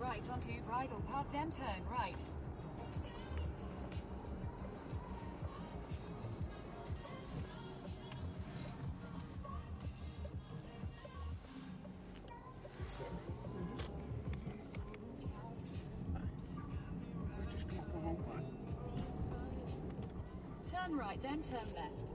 right onto bridle path, then turn right. Turn right, then turn left.